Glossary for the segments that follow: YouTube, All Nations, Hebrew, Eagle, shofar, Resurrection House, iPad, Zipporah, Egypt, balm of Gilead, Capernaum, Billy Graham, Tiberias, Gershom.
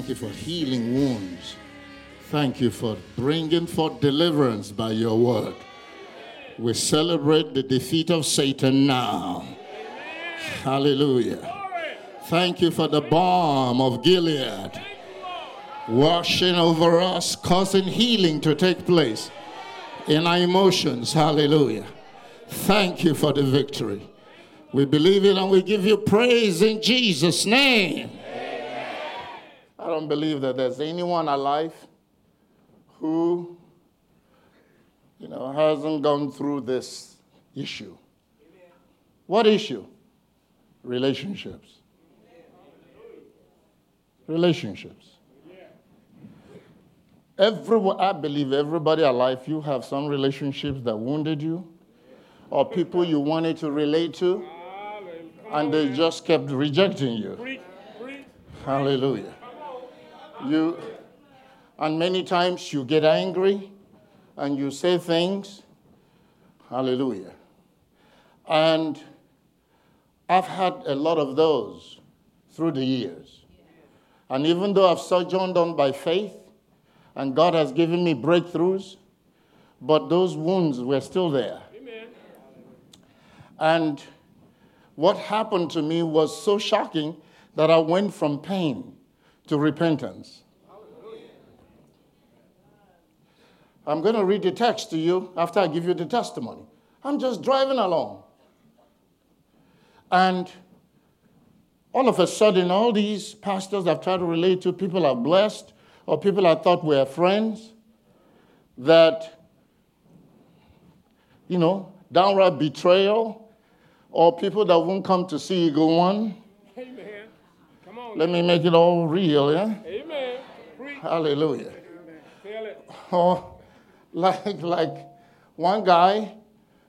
Thank you for healing wounds. Thank you for bringing forth deliverance by your word. We celebrate the defeat of Satan now. Hallelujah. Thank you for the balm of Gilead washing over us, causing healing to take place in our emotions. Hallelujah. Thank you for the victory. We believe it and we give you praise in Jesus' name. Amen. I don't believe that there's anyone alive who, hasn't gone through this issue. Amen. What issue? Relationships. Relationships. I believe everybody alive, you have some relationships that wounded you, or people you wanted to relate to, and they just kept rejecting you. Hallelujah. And many times you get angry, and you say things. Hallelujah. And I've had a lot of those through the years. And even though I've sojourned on by faith, and God has given me breakthroughs, but those wounds were still there. Amen. And what happened to me was so shocking that I went from pain to repentance. Hallelujah. I'm going to read the text to you after I give you the testimony. I'm just driving along. And all of a sudden, all these pastors I've tried to relate to, people are blessed, or people I thought were friends, that, downright betrayal, or people that won't come to see Eagle One. Amen. Come on. Let me make it all real, yeah? Amen. Hallelujah. Amen. It. Or like one guy,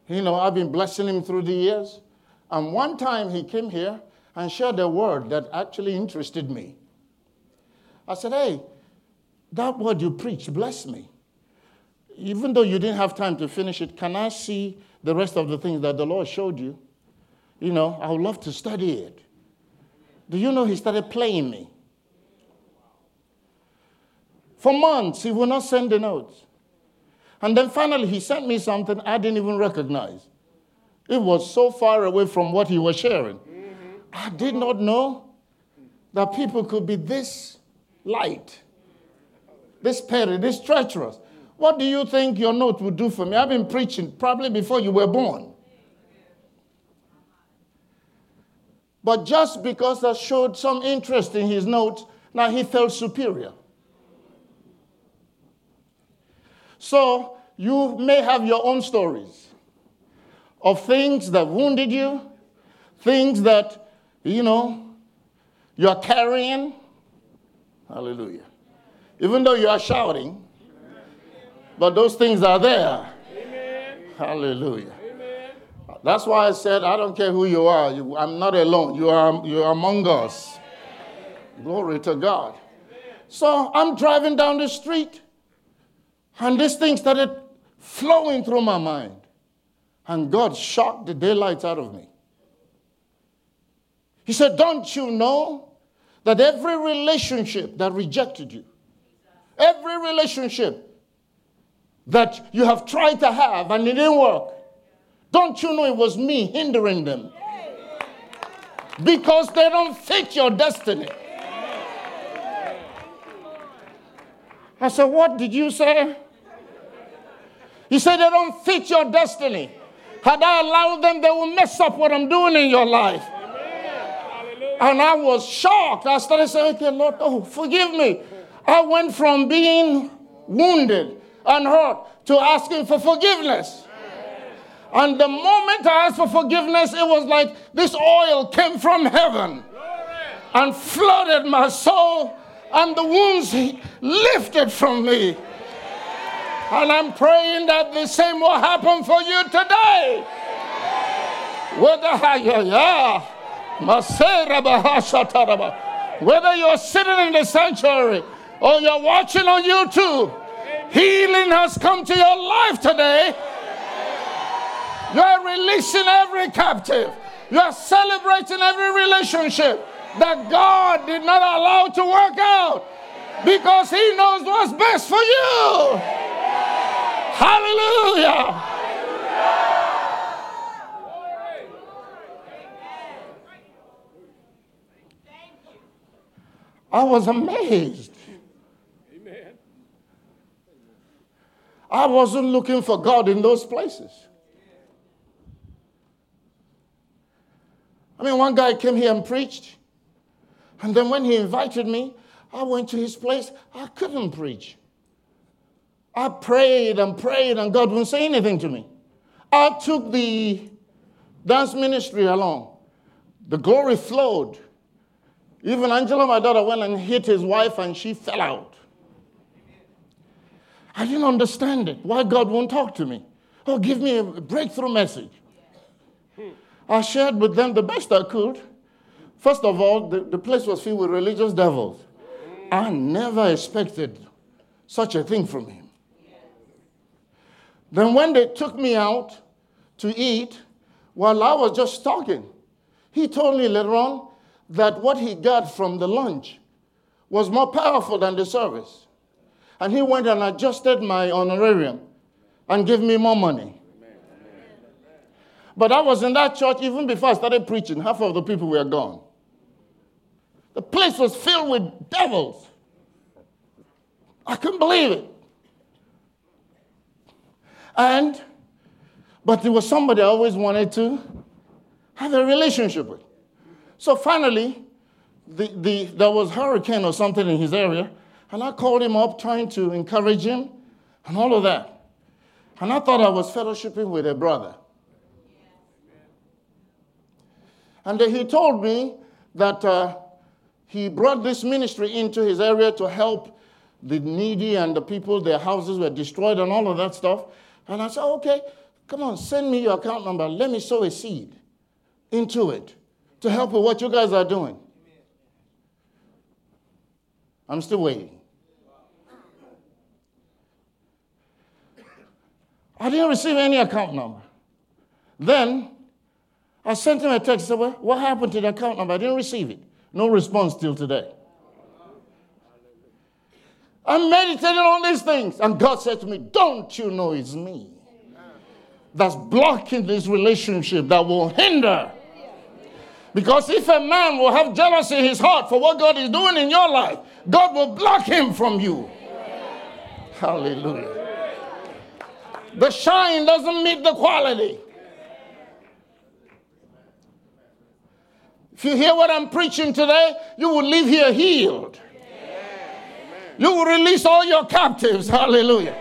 I've been blessing him through the years, and one time he came here and shared a word that actually interested me. I said, hey, that word you preached blessed me. Even though you didn't have time to finish it, can I see the rest of the things that the Lord showed you? I would love to study it. Do you know he started playing me? For months, he would not send the notes. And then finally, he sent me something I didn't even recognize. It was so far away from what he was sharing. I did not know that people could be this light, this petty, this treacherous. What do you think your note would do for me? I've been preaching probably before you were born. But just because I showed some interest in his note, now he felt superior. So you may have your own stories of things that wounded you, things that you're carrying. Hallelujah. Even though you are shouting, but those things are there. Amen. Hallelujah. Amen. That's why I said, I don't care who you are. I'm not alone. You are among us. Amen. Glory to God. Amen. So I'm driving down the street, and this thing started flowing through my mind. And God shocked the daylights out of me. He said, don't you know that every relationship that rejected you, every relationship that you have tried to have and it didn't work, don't you know it was me hindering them? Because they don't fit your destiny. I said, what did you say? He said, they don't fit your destiny. Had I allowed them, they will mess up what I'm doing in your life. And I was shocked. I started saying, okay, Lord, forgive me. I went from being wounded and hurt to asking for forgiveness. And the moment I asked for forgiveness, it was like this oil came from heaven and flooded my soul, and the wounds lifted from me. And I'm praying that the same will happen for you today. Whether you're sitting in the sanctuary or you're watching on YouTube, healing has come to your life today. You're releasing every captive. You're celebrating every relationship that God did not allow to work out. because he knows what's best for you. Hallelujah. I was amazed. Amen. I wasn't looking for God in those places. I mean, one guy came here and preached. And then when he invited me, I went to his place. I couldn't preach. I prayed and prayed, and God wouldn't say anything to me. I took the dance ministry along. The glory flowed. Even Angela, my daughter, went and hit his wife, and she fell out. I didn't understand it. Why God won't talk to me? Oh, give me a breakthrough message. I shared with them the best I could. First of all, the place was filled with religious devils. I never expected such a thing from him. Then when they took me out to eat, while I was just talking, he told me later on that what he got from the lunch was more powerful than the service. And he went and adjusted my honorarium and gave me more money. Amen. But I was in that church even before I started preaching. Half of the people were gone. The place was filled with devils. I couldn't believe it. But there was somebody I always wanted to have a relationship with. So finally, there was a hurricane or something in his area, and I called him up trying to encourage him and all of that. And I thought I was fellowshipping with a brother. And then he told me that he brought this ministry into his area to help the needy and the people, their houses were destroyed and all of that stuff. And I said, okay, come on, send me your account number. Let me sow a seed into it to help with what you guys are doing. I'm still waiting. I didn't receive any account number. Then I sent him a text and said, well, what happened to the account number? I didn't receive it. No response till today. I'm meditating on these things. And God said to me, don't you know it's me that's blocking this relationship that will hinder? Because if a man will have jealousy in his heart for what God is doing in your life, God will block him from you. Hallelujah. The shine doesn't meet the quality. If you hear what I'm preaching today, you will leave here healed. You will release all your captives. Hallelujah.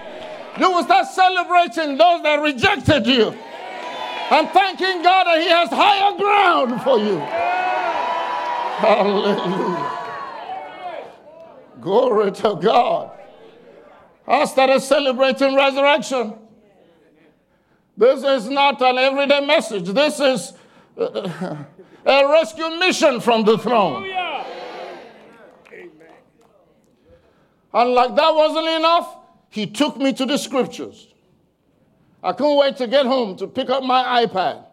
You will start celebrating those that rejected you. I'm thanking God that he has higher ground for you. Hallelujah. Glory to God. I started celebrating resurrection. This is not an everyday message. This is a rescue mission from the throne. And like that wasn't enough, he took me to the scriptures. I couldn't wait to get home to pick up my iPad.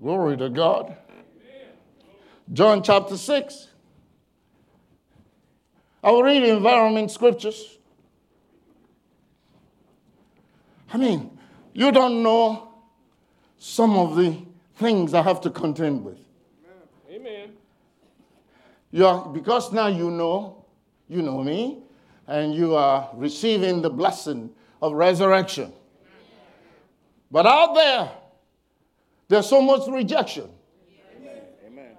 Glory to God. John chapter 6. I will read environment scriptures. I mean, you don't know some of the things I have to contend with. Amen. Because now you know me, and you are receiving the blessing of resurrection. But out there, there's so much rejection. Amen.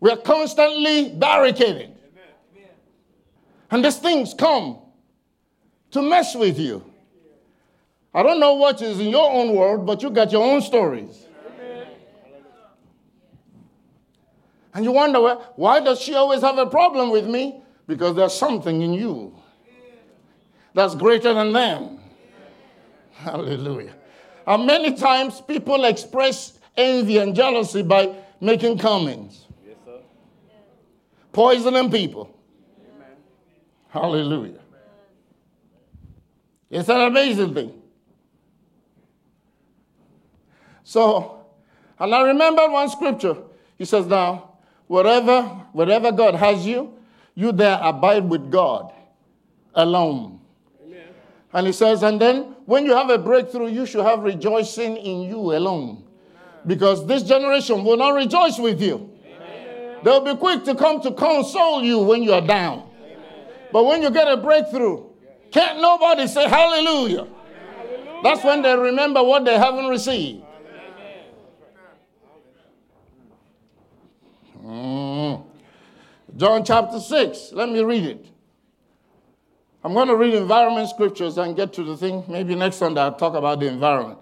We are constantly barricaded. Amen. And these things come to mess with you. I don't know what is in your own world, but you got your own stories. Amen. And you wonder, why does she always have a problem with me? Because there's something in you that's greater than them. Hallelujah. And many times people express envy and jealousy by making comments. Yes, sir. Poisoning people. Amen. Hallelujah. Amen. It's an amazing thing. So, and I remember one scripture. He says, now, wherever God has you, you there abide with God alone. Amen. And he says, and then when you have a breakthrough, you should have rejoicing in you alone. Amen. Because this generation will not rejoice with you. Amen. They'll be quick to come to console you when you are down. Amen. But when you get a breakthrough, can't nobody say hallelujah? Hallelujah. That's when they remember what they haven't received. John chapter 6. Let me read it. I'm going to read environment scriptures and get to the thing. Maybe next Sunday I'll talk about the environment.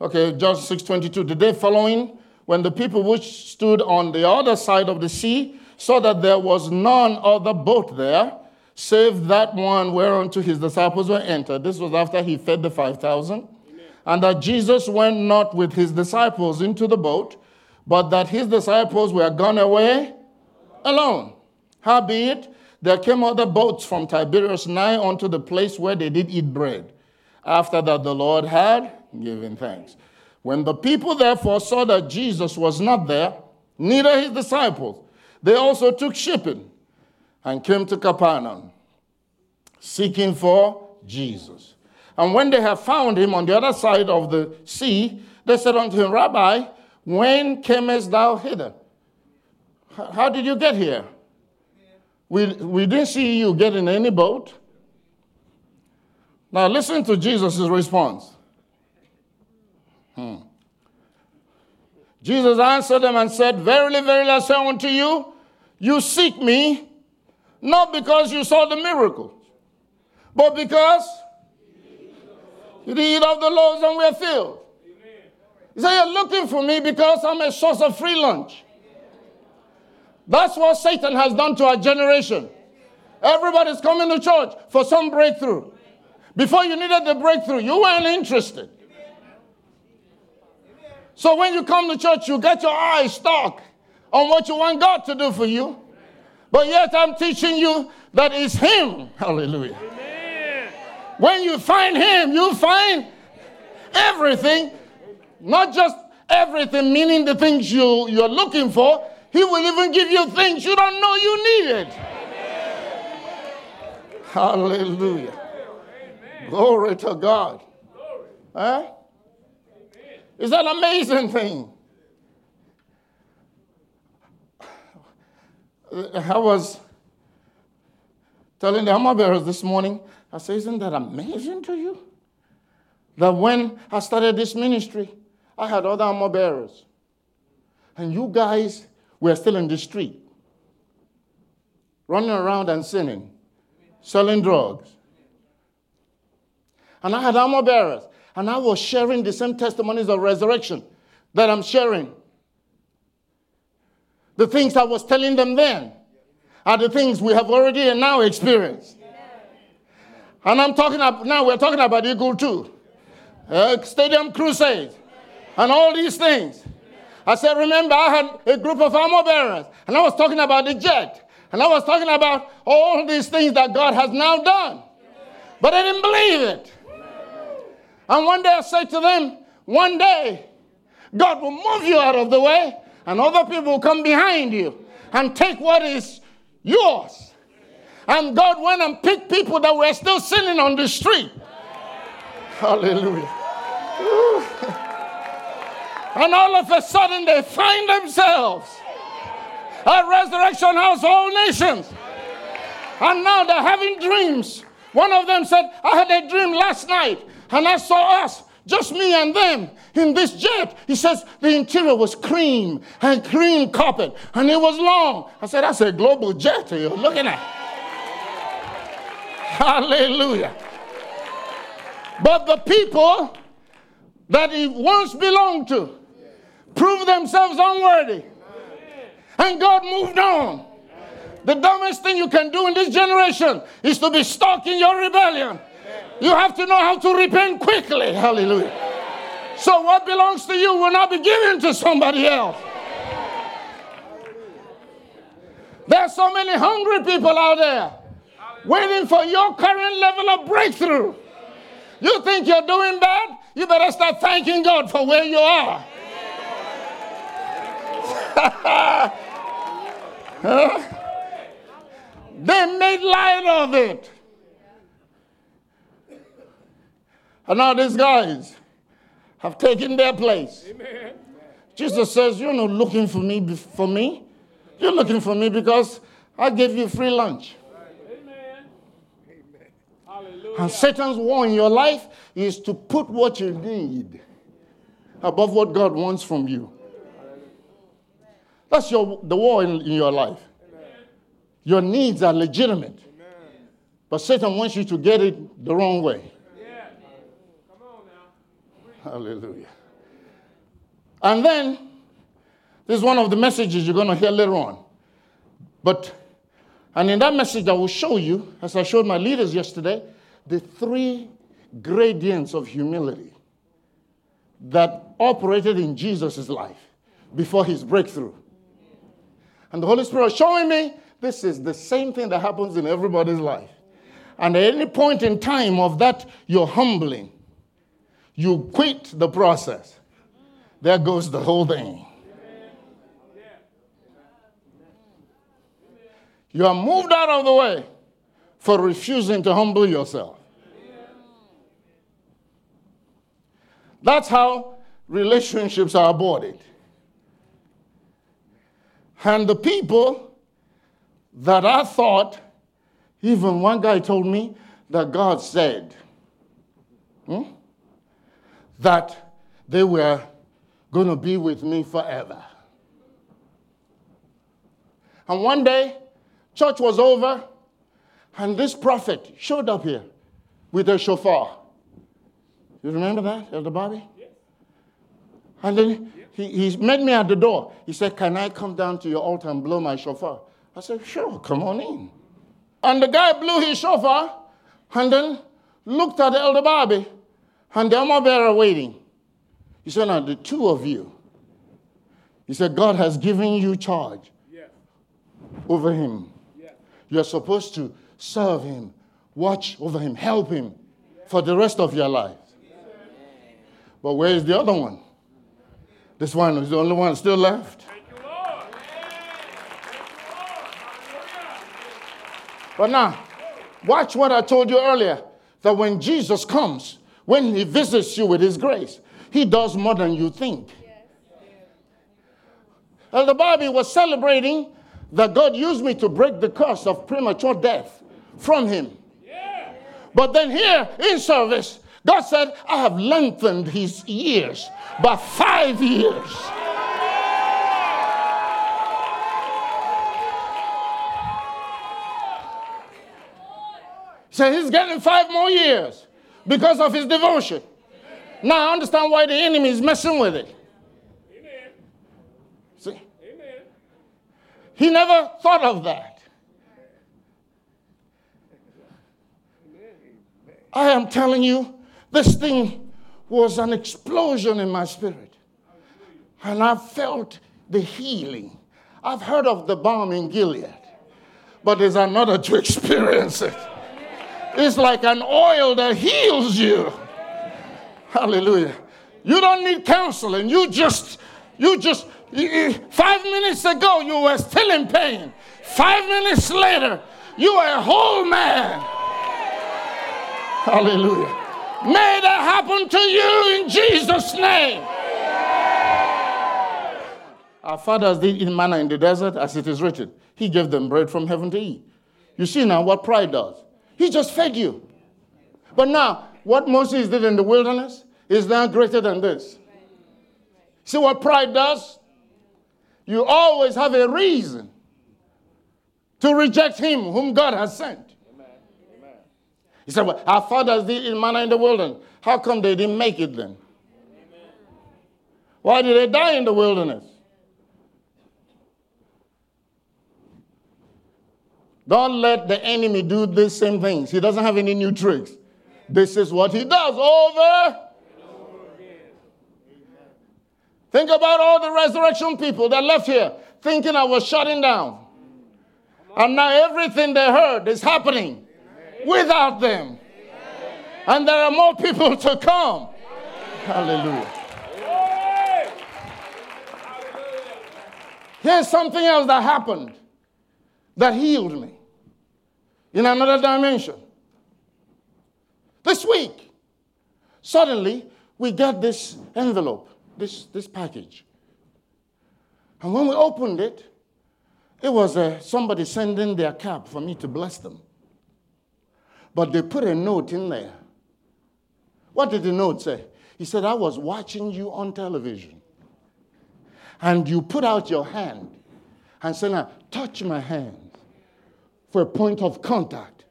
Okay, John 6:22. The day following, when the people which stood on the other side of the sea saw that there was none other boat there, save that one whereunto his disciples were entered. This was after he fed the 5,000. And that Jesus went not with his disciples into the boat, but that his disciples were gone away alone. Howbeit, there came other boats from Tiberias nigh unto the place where they did eat bread, after that the Lord had given thanks. When the people therefore saw that Jesus was not there, neither his disciples, they also took shipping and came to Capernaum, seeking for Jesus. And when they had found him on the other side of the sea, they said unto him, Rabbi, when camest thou hither? How did you get here? We didn't see you get in any boat. Now listen to Jesus' response. Jesus answered them and said, Verily, verily, I say unto you, you seek me, not because you saw the miracle, but because you did eat of the loaves and were filled. He said, you're looking for me because I'm a source of free lunch. That's what Satan has done to our generation. Everybody's coming to church for some breakthrough. Before you needed the breakthrough, you weren't interested. So when you come to church, you get your eyes stuck on what you want God to do for you. But yet I'm teaching you that it's him. Hallelujah. Amen. When you find him, you find everything. Not just everything, meaning the things you're looking for. He will even give you things you don't know you needed. Amen. Hallelujah. Amen. Glory to God. Glory. Huh? Amen. It's an amazing thing. I was telling the armor bearers this morning, I said, isn't that amazing to you? That when I started this ministry, I had other armor bearers. And you guys were still in the street, running around and sinning, selling drugs. And I had armor bearers. And I was sharing the same testimonies of resurrection that I'm sharing. The things I was telling them then are the things we have already and now experienced. And I'm talking about, now we're talking about Eagle too. Stadium crusade. And all these things. I said, remember, I had a group of armor bearers. And I was talking about the jet. And I was talking about all these things that God has now done. But I didn't believe it. And one day I said to them, one day, God will move you out of the way. And other people will come behind you and take what is yours. And God went and picked people that were still sinning on the street. Hallelujah. And all of a sudden they find themselves at Resurrection House, All Nations. And now they're having dreams. One of them said, I had a dream last night and I saw us, just me and them, in this jet. He says, the interior was cream and cream carpet, and it was long. I said, that's a global jet you're looking at. Hallelujah. But the people that he once belonged to proved themselves unworthy. And God moved on. The dumbest thing you can do in this generation is to be stuck in your rebellion. You have to know how to repent quickly. Hallelujah. So what belongs to you will not be given to somebody else. There are so many hungry people out there waiting for your current level of breakthrough. You think you're doing bad? You better start thanking God for where you are. Huh? They made light of it. And now these guys have taken their place. Amen. Jesus says, you're not looking for me. You're looking for me because I gave you free lunch. Amen. And Satan's war in your life is to put what you need above what God wants from you. That's the war in your life. Amen. Your needs are legitimate. Amen. But Satan wants you to get it the wrong way. Yeah. Come on now. Hallelujah. And then, this is one of the messages you're going to hear later on. And in that message I will show you, as I showed my leaders yesterday, the three gradients of humility that operated in Jesus' life before his breakthrough. And the Holy Spirit was showing me this is the same thing that happens in everybody's life. And at any point in time of that, you're humbling. You quit the process. There goes the whole thing. You are moved out of the way for refusing to humble yourself. That's how relationships are aborted. And the people that I thought, even one guy told me that God said that they were going to be with me forever. And one day, church was over, and this prophet showed up here with a shofar. You remember that, Elder Bobby? Yeah. And then he met me at the door. He said, can I come down to your altar and blow my shofar? I said, sure, come on in. And the guy blew his shofar and then looked at Elder Bobby and the armor bearer waiting. He said, now the two of you, he said, God has given you charge over him. Yeah. You're supposed to serve him, watch over him, help him for the rest of your life. Yeah. But where is the other one? This one is the only one still left. Thank you, Lord. But now, watch what I told you earlier, that when Jesus comes, when he visits you with his grace, he does more than you think. Yes. Elder Bobby was celebrating that God used me to break the curse of premature death from him. Yeah. But then here in service, God said, I have lengthened his years by 5 years. So he's getting 5 more years because of his devotion. Now I understand why the enemy is messing with it. See? He never thought of that. I am telling you, this thing was an explosion in my spirit. And I felt the healing. I've heard of the balm in Gilead, but there's another to experience it. It's like an oil that heals you. Hallelujah. You don't need counseling. You just 5 minutes ago you were still in pain. 5 minutes later, you are a whole man. Hallelujah. May that happen to you in Jesus' name. Our fathers did eat manna in the desert, as it is written. He gave them bread from heaven to eat. You see now what pride does. He just fed you. But now, what Moses did in the wilderness is now greater than this. See what pride does? You always have a reason to reject him whom God has sent. He said, well, our fathers did eat manna in the wilderness. How come they didn't make it then? Amen. Why did they die in the wilderness? Don't let the enemy do these same things. He doesn't have any new tricks. This is what he does over again. Think about all the resurrection people that left here thinking I was shutting down. And now everything they heard is happening without them. Amen. And there are more people to come. Amen. Hallelujah. Amen. Here's something else that happened that healed me. in another dimension. This week, suddenly, we get this envelope, this package. And when we opened it, it was somebody sending their cap for me to bless them. But they put a note in there. What did the note say? He said, I was watching you on television. And you put out your hand and said, now, touch my hand for a point of contact.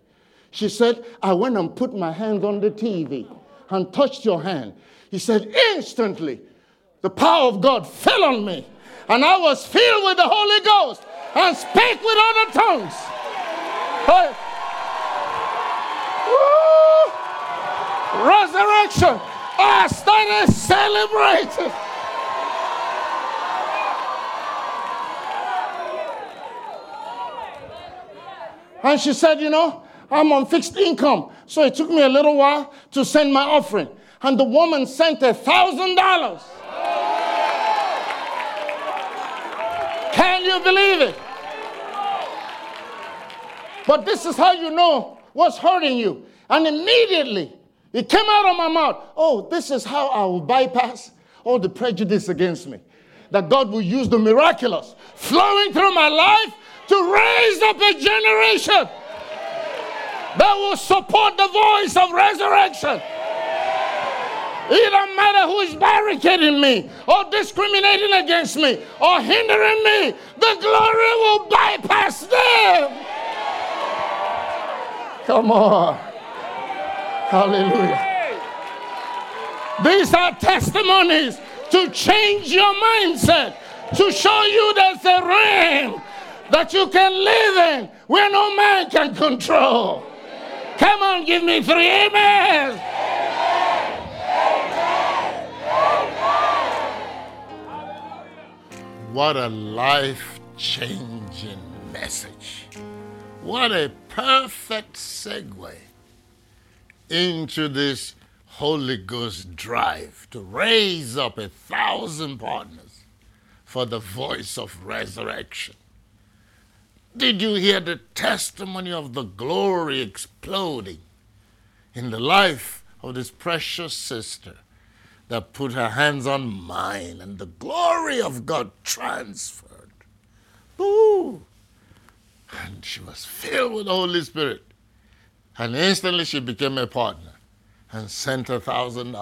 She said, I went and put my hand on the TV and touched your hand. He said, instantly, the power of God fell on me. And I was filled with the Holy Ghost and spake with other tongues. Hey. Resurrection. I started celebrating. And she said, you know, I'm on fixed income. So it took me a little while to send my offering. And the woman sent $1,000. Can you believe it? But this is how you know what's hurting you. And immediately, it came out of my mouth. Oh, this is how I will bypass all the prejudice against me. That God will use the miraculous flowing through my life to raise up a generation that will support the voice of resurrection. It doesn't matter who is barricading me or discriminating against me or hindering me. The glory will bypass them. Come on. Hallelujah. These are testimonies to change your mindset, to show you there's a realm that you can live in where no man can control. Come on, give me 3 amens. What a life-changing message. What a perfect segue into this Holy Ghost drive to raise up 1,000 partners for the voice of resurrection. Did you hear the testimony of the glory exploding in the life of this precious sister that put her hands on mine and the glory of God transferred? Ooh! And she was filled with the Holy Spirit. And instantly she became a partner and sent $1,000.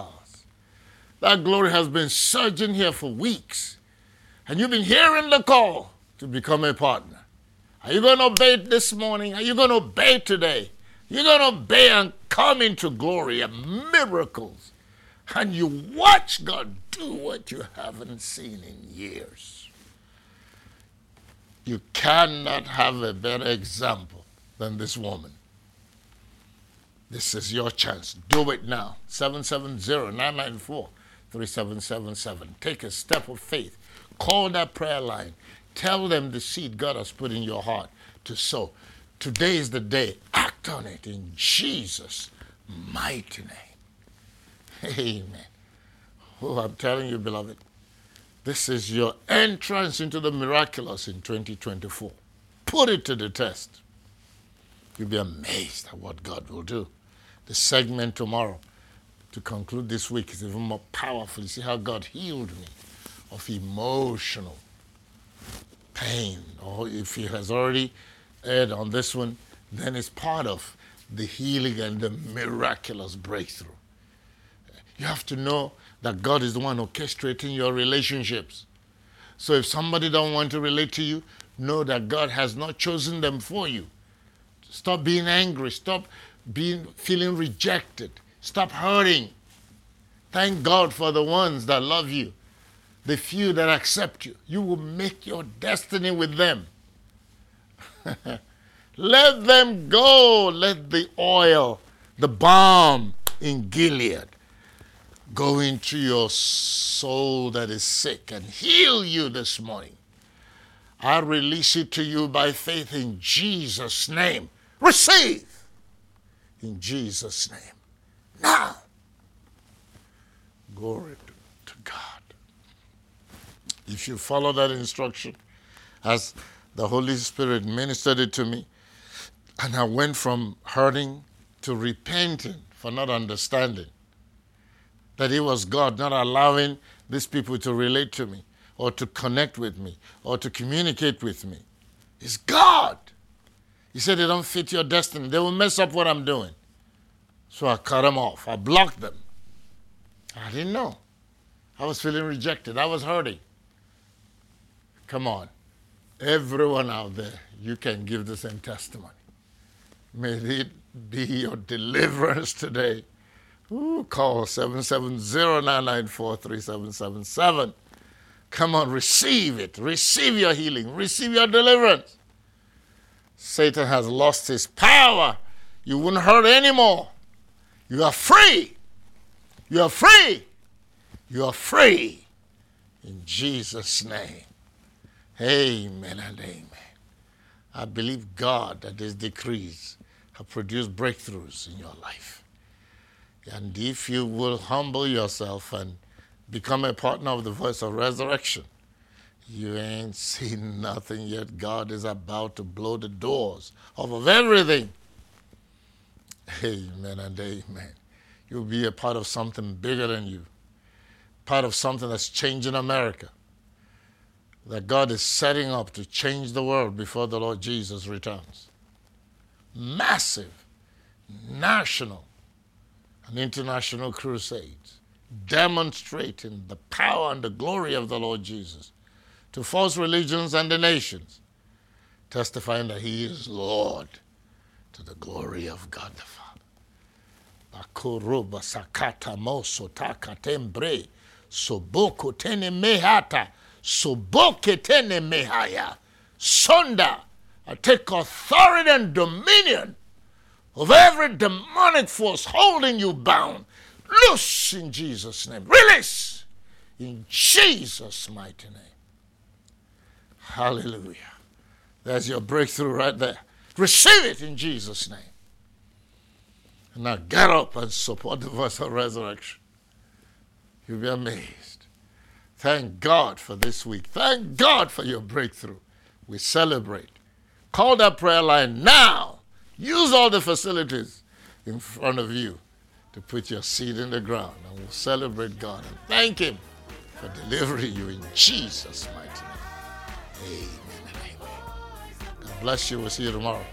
That glory has been surging here for weeks. And you've been hearing the call to become a partner. Are you going to obey it this morning? Are you going to obey today? You're going to obey and come into glory and miracles. And you watch God do what you haven't seen in years. You cannot have a better example than this woman. This is your chance. Do it now. 770-994-3777. Take a step of faith. Call that prayer line. Tell them the seed God has put in your heart to sow. Today is the day. Act on it in Jesus' mighty name. Amen. Oh, I'm telling you, beloved, this is your entrance into the miraculous in 2024. Put it to the test. You'll be amazed at what God will do. The segment tomorrow to conclude this week is even more powerful. You see how God healed me of emotional pain. Or if He has already aired on this one, then it's part of the healing and the miraculous breakthrough. You have to know that God is the one orchestrating your relationships. So if somebody don't want to relate to you, know that God has not chosen them for you. Stop being angry. Stop feeling rejected. Stop hurting. Thank God for the ones that love you, the few that accept you. You will make your destiny with them. Let them go. Let the oil, the balm in Gilead, go into your soul that is sick and heal you this morning. I release it to you by faith in Jesus' name. Receive in Jesus' name. Now. Glory to God. If you follow that instruction, as the Holy Spirit ministered it to me, And I went from hurting to repenting for not understanding that it was God not allowing these people to relate to me or to connect with me or to communicate with me. It's God. He said they don't fit your destiny. They will mess up what I'm doing. So I cut them off. I blocked them. I didn't know. I was feeling rejected. I was hurting. Come on. Everyone out there, you can give the same testimony. May it be your deliverance today. Ooh, call 770-994-3777. Come on, receive it. Receive your healing. Receive your deliverance. Satan has lost his power. You wouldn't hurt anymore. You are free. You are free. You are free. In Jesus' name. Amen and amen. I believe God that these decrees have produced breakthroughs in your life. And if you will humble yourself and become a partner of the voice of resurrection, you ain't seen nothing yet. God is about to blow the doors off of everything. Amen and amen. You'll be a part of something bigger than you, part of something that's changing America, that God is setting up to change the world before the Lord Jesus returns. Massive national and international crusades demonstrating the power and the glory of the Lord Jesus to false religions and the nations, testifying that he is Lord to the glory of God the Father. Bakuruba sakata moso takatembre soboko tene mehata soboke tene mehaya sonda. I take authority and dominion of every demonic force holding you bound. Loose in Jesus' name. Release in Jesus' mighty name. Hallelujah. There's your breakthrough right there. Receive it in Jesus' name. And now get up and support the voice of resurrection. You'll be amazed. Thank God for this week. Thank God for your breakthrough. We celebrate. Call that prayer line now. Use all the facilities in front of you to put your seed in the ground, and we'll celebrate God and thank him for delivering you in Jesus' mighty name. Amen and amen. God bless you. We'll see you tomorrow.